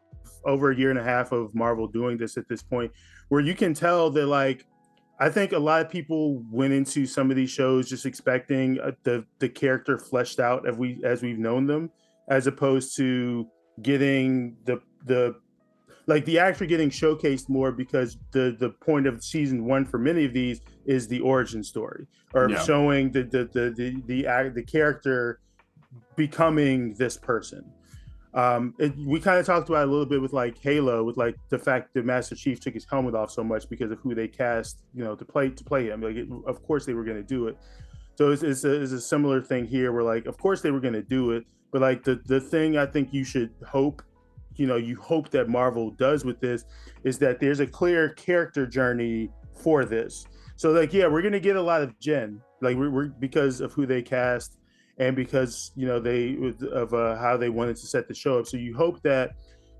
over a year and a half of Marvel doing this at this point, where you can tell that, like, I think a lot of people went into some of these shows just expecting the character fleshed out as we've known them, as opposed to getting the actor getting showcased more, because the point of season one for many of these is the origin story, or showing the character becoming this person. We kind of talked about it a little bit with like Halo, with like the fact that Master Chief took his helmet off so much because of who they cast, you know, to play him. Like, of course they were going to do it. So it's a similar thing here, where like, of course they were going to do it, but like the thing I think you should hope, you know, you hope that Marvel does with this is that there's a clear character journey for this. So like, yeah, we're going to get a lot of Jen, like we're because of who they cast. And because, you know, how they wanted to set the show up. So you hope that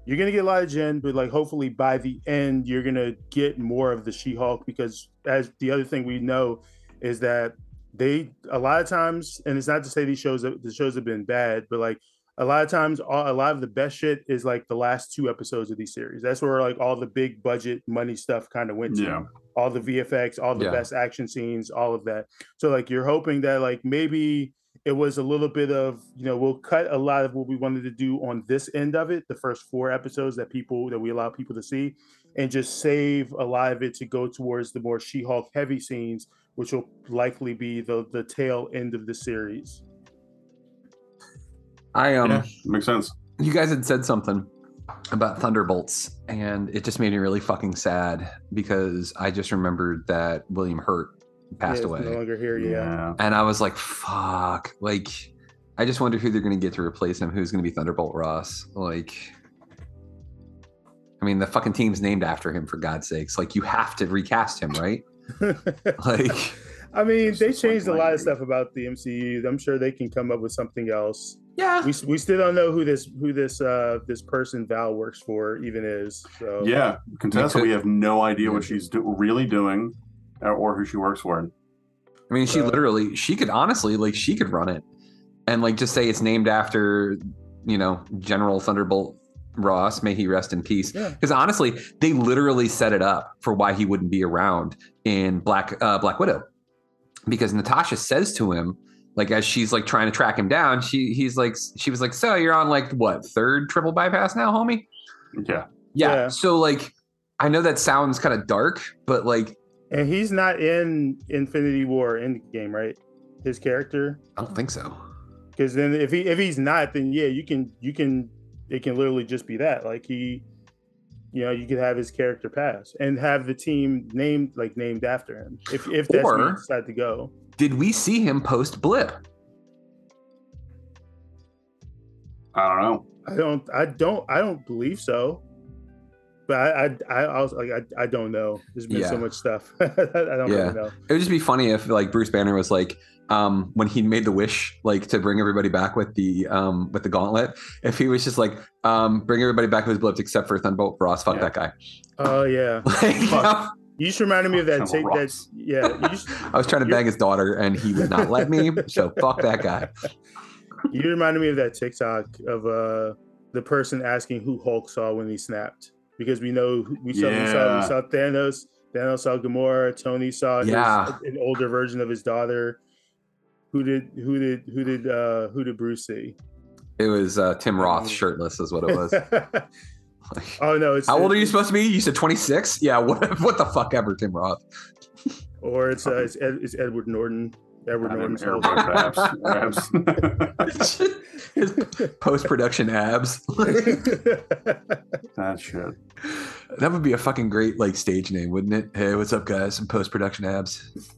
you're going to get a lot of Jen, but like hopefully by the end, you're going to get more of the She-Hulk, because as the other thing we know is that a lot of times, and it's not to say the shows have been bad, but like a lot of times, a lot of the best shit is like the last two episodes of these series. That's where like all the big budget money stuff kind of went to. Yeah. All the VFX, all the best action scenes, all of that. So like you're hoping that like maybe it was a little bit of, you know, we'll cut a lot of what we wanted to do on this end of it, the first four episodes that we allow people to see, and just save a lot of it to go towards the more She-Hulk heavy scenes, which will likely be the tail end of the series. Yeah, makes sense. You guys had said something about Thunderbolts, and it just made me really fucking sad, because I just remembered that William Hurt passed away. No longer here, and I was like, fuck, like I just wonder who they're gonna get to replace him, who's gonna be Thunderbolt Ross. Like, I mean, the fucking team's named after him, for God's sakes. Like, you have to recast him, right? Like, I mean, they changed a lot of stuff about the MCU. I'm sure they can come up with something else. Yeah, we still don't know who this person Val works for even is, so yeah, Contessa, we have no idea what she's really doing or who she works for. I mean, she could honestly, like, she could run it and like just say it's named after, you know, General Thunderbolt Ross, may he rest in peace. Because honestly, they literally set it up for why he wouldn't be around in Black Widow, because Natasha says to him, like, as she's like trying to track him down, she was like, so you're on like what, third triple bypass now, homie? Yeah. So like, I know that sounds kind of dark, but like, and he's not in Infinity War Endgame, right? His character? I don't think so. Because then if he's not, then yeah, you can it can literally just be that. Like, he, you know, you could have his character pass and have the team named after him. If that's where he decided to go. Did we see him post blip? I don't know. I don't believe so. But I don't know. There's been so much stuff. I don't really know. It would just be funny if like Bruce Banner was like, when he made the wish, like to bring everybody back with the gauntlet, if he was just like, bring everybody back with blips except for Thunderbolt Ross. Fuck that guy. Oh yeah. Like, fuck. You just reminded me of that. I was trying to bang his daughter and he would not let me. So fuck that guy. You reminded me of that TikTok of the person asking who Hulk saw when he snapped. Because we saw Thanos. Thanos saw Gamora. Tony saw an older version of his daughter. Who did Bruce see? It was Tim Roth shirtless, is what it was. Like, oh no! How old are you supposed to be? You said 26. Yeah. What the fuck ever, Tim Roth. Or it's Edward Norton. Edward Norton's abs. His post-production abs. That shit. That would be a fucking great like stage name, wouldn't it? Hey, what's up, guys? Some post-production abs.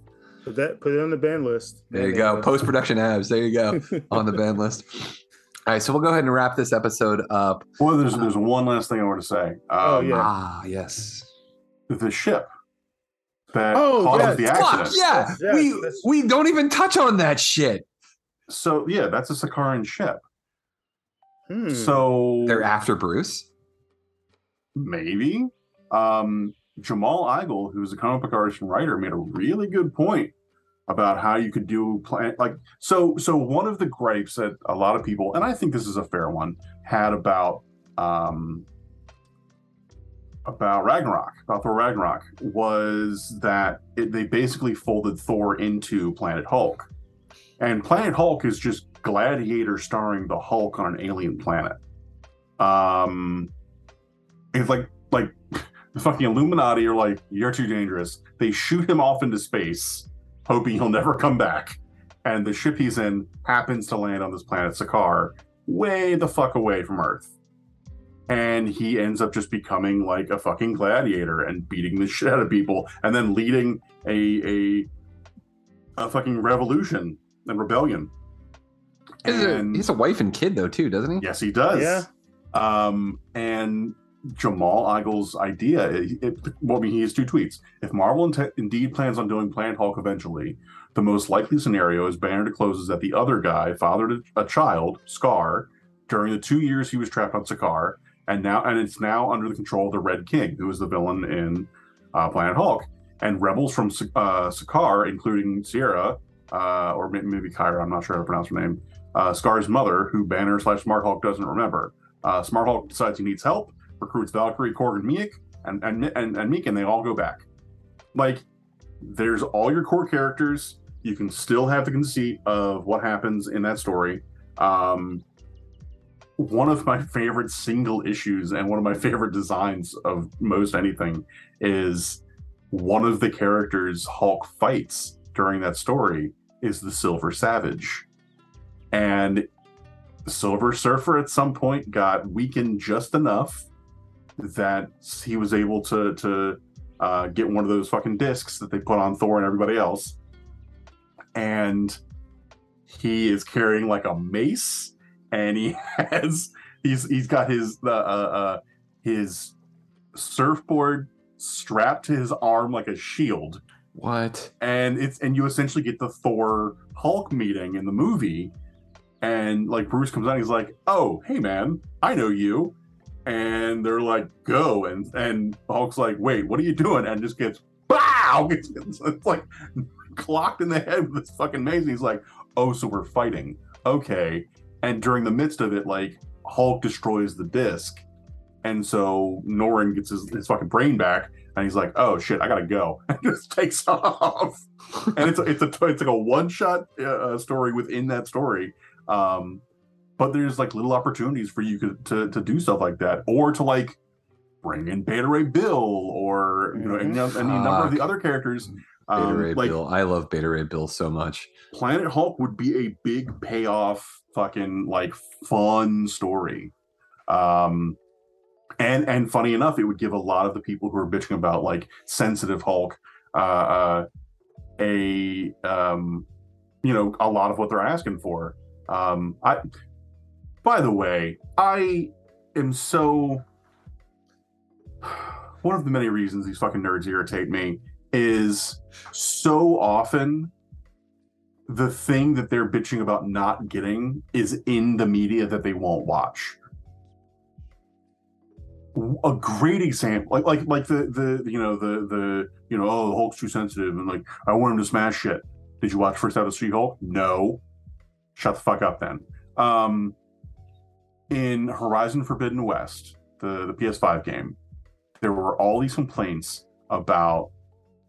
Put it on the band list. There you go. Post-production abs. There you go. On the band list. All right, so we'll go ahead and wrap this episode up. Well, there's one last thing I want to say. Yes. The ship. The accident. Fuck, yeah. Yes, we don't even touch on that shit. So yeah, that's a Sakaaran ship. So they're after Bruce? Maybe. Jamal Igle, who's a comic book artist and writer, made a really good point about how you could do so one of the gripes that a lot of people, and I think this is a fair one, had about Thor Ragnarok, was that they basically folded Thor into Planet Hulk. And Planet Hulk is just Gladiator starring the Hulk on an alien planet. It's like the fucking Illuminati are like, you're too dangerous. They shoot him off into space, hoping he'll never come back. And the ship he's in happens to land on this planet, Sakaar, way the fuck away from Earth. And he ends up just becoming like a fucking gladiator and beating the shit out of people, and then leading a fucking revolution and rebellion. And he's a wife and kid though too, doesn't he? Yes, he does. Yeah. And Jamal Aghol's idea, he has two tweets. If Marvel indeed plans on doing Planet Hulk eventually, the most likely scenario is Banner discloses that the other guy fathered a child, Scar, during the 2 years he was trapped on Sakaar, and it's now under the control of the Red King, who is the villain in Planet Hulk. And rebels from Sakaar, including Sierra, or maybe Kyra, I'm not sure how to pronounce her name, Scar's mother, who Banner/Smart Hulk doesn't remember. Smart Hulk decides he needs help, recruits Valkyrie, Korg, and Meek, and Meek, and they all go back. Like, there's all your core characters. You can still have the conceit of what happens in that story. One of my favorite single issues and one of my favorite designs of most anything is one of the characters Hulk fights during that story is the Silver Savage. And the Silver Surfer at some point got weakened just enough that he was able to get one of those fucking discs that they put on Thor and everybody else. And he is carrying like a mace. And he's got his surfboard strapped to his arm like a shield. What? And you essentially get the Thor Hulk meeting in the movie, and like Bruce comes out and he's like, "Oh, hey man, I know you," and they're like, "Go," and Hulk's like, "Wait, what are you doing?" and just gets BOW! It's like clocked in the head with this fucking mace. He's like, "Oh, so we're fighting. Okay." And during the midst of it, like, Hulk destroys the disc. And so Norrin gets his fucking brain back, and he's like, "Oh shit, I gotta go." And just takes off. And it's like a one-shot story within that story. But there's like little opportunities for you to do stuff like that, or to like bring in Beta Ray Bill, or you know, any number of the other characters. Beta Ray Bill. I love Beta Ray Bill so much. Planet Hulk would be a big payoff. Fucking like fun story, and funny enough, it would give a lot of the people who are bitching about like sensitive Hulk a lot of what they're asking for. I am so one of the many reasons these fucking nerds irritate me is so often the thing that they're bitching about not getting is in the media that they won't watch. A great example, like the Hulk's too sensitive, and like, I want him to smash shit. Did you watch first out of She-Hulk? No. Shut the fuck up then. In Horizon Forbidden West, the PS5 game, there were all these complaints about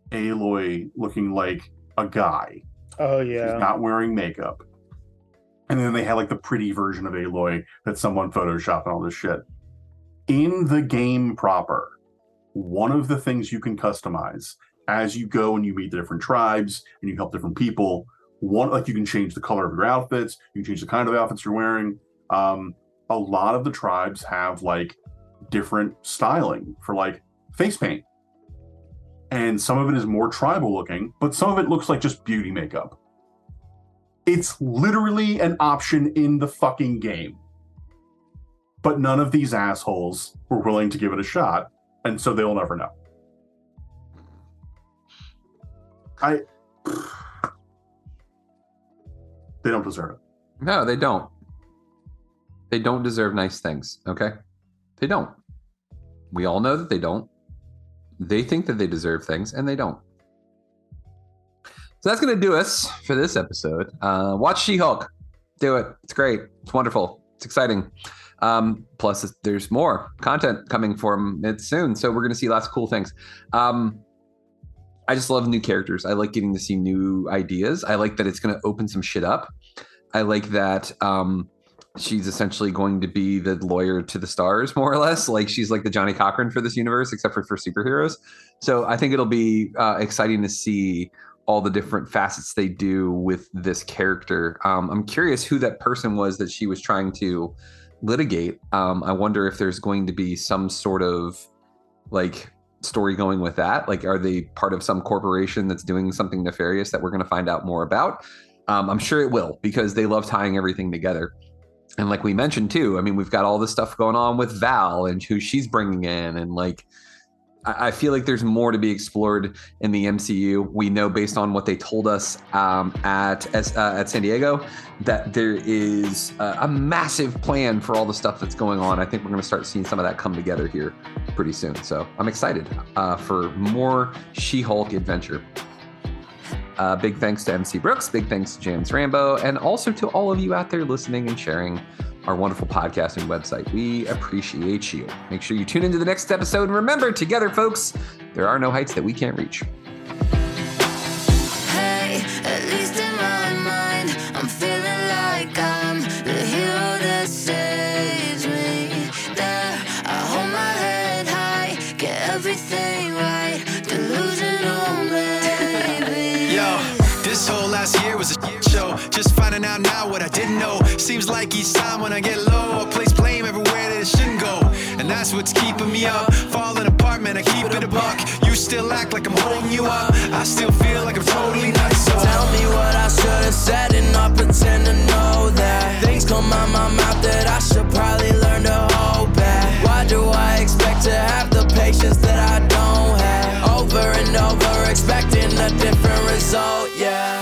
Aloy looking like a guy. Oh yeah, she's not wearing makeup, and then they had like the pretty version of Aloy that someone photoshopped and all this shit. In the game proper, one of the things you can customize as you go and you meet the different tribes and you help different people, you can change the color of your outfits, you can change the kind of outfits you're wearing. A lot of the tribes have like different styling for like face paint. And some of it is more tribal looking, but some of it looks like just beauty makeup. It's literally an option in the fucking game. But none of these assholes were willing to give it a shot, and so they'll never know. They don't deserve it. No, they don't. They don't deserve nice things, okay? They don't. We all know that they don't. They think that they deserve things, and they don't. So that's going to do us for this episode. Watch She-Hulk. Do it. It's great. It's wonderful. It's exciting. Plus, there's more content coming from it soon, so we're going to see lots of cool things. I just love new characters. I like getting to see new ideas. I like that it's going to open some shit up. I like that she's essentially going to be the lawyer to the stars, more or less. Like, she's like the Johnny Cochran for this universe, except for superheroes. So I think it'll be exciting to see all the different facets they do with this character. I'm curious who that person was that she was trying to litigate. I wonder if there's going to be some sort of like story going with that. Like, are they part of some corporation that's doing something nefarious that we're going to find out more about? I'm sure it will, because they love tying everything together. And like we mentioned too, I mean, we've got all this stuff going on with Val and who she's bringing in. And like, I feel like there's more to be explored in the MCU. We know, based on what they told us at San Diego, that there is a massive plan for all the stuff that's going on. I think we're going to start seeing some of that come together here pretty soon. So I'm excited for more She-Hulk adventure. Big thanks to MC Brooks. Big thanks to James Rambo. And also to all of you out there listening and sharing our wonderful podcast and website. We appreciate you. Make sure you tune into the next episode. And remember, together, folks, there are no heights that we can't reach. Hey, at least in my mind, I'm feeling like I'm the hero that saves me. There, I hold my head high, get everything right, delusional baby. Yo. This whole last year was a shit show. Just finding out now what I didn't know. Seems like each time when I get low, I place blame everywhere that it shouldn't go. And that's what's keeping me up. Falling apart, man, I keep it a buck. You still act like I'm holding you up. I still feel like I'm totally nuts. So tell me what I should have said and not pretend to know that. Things come out my mouth that I should probably learn to hold back. Why do I expect to have the patience that I don't have? Over and over, expecting a different result, yeah.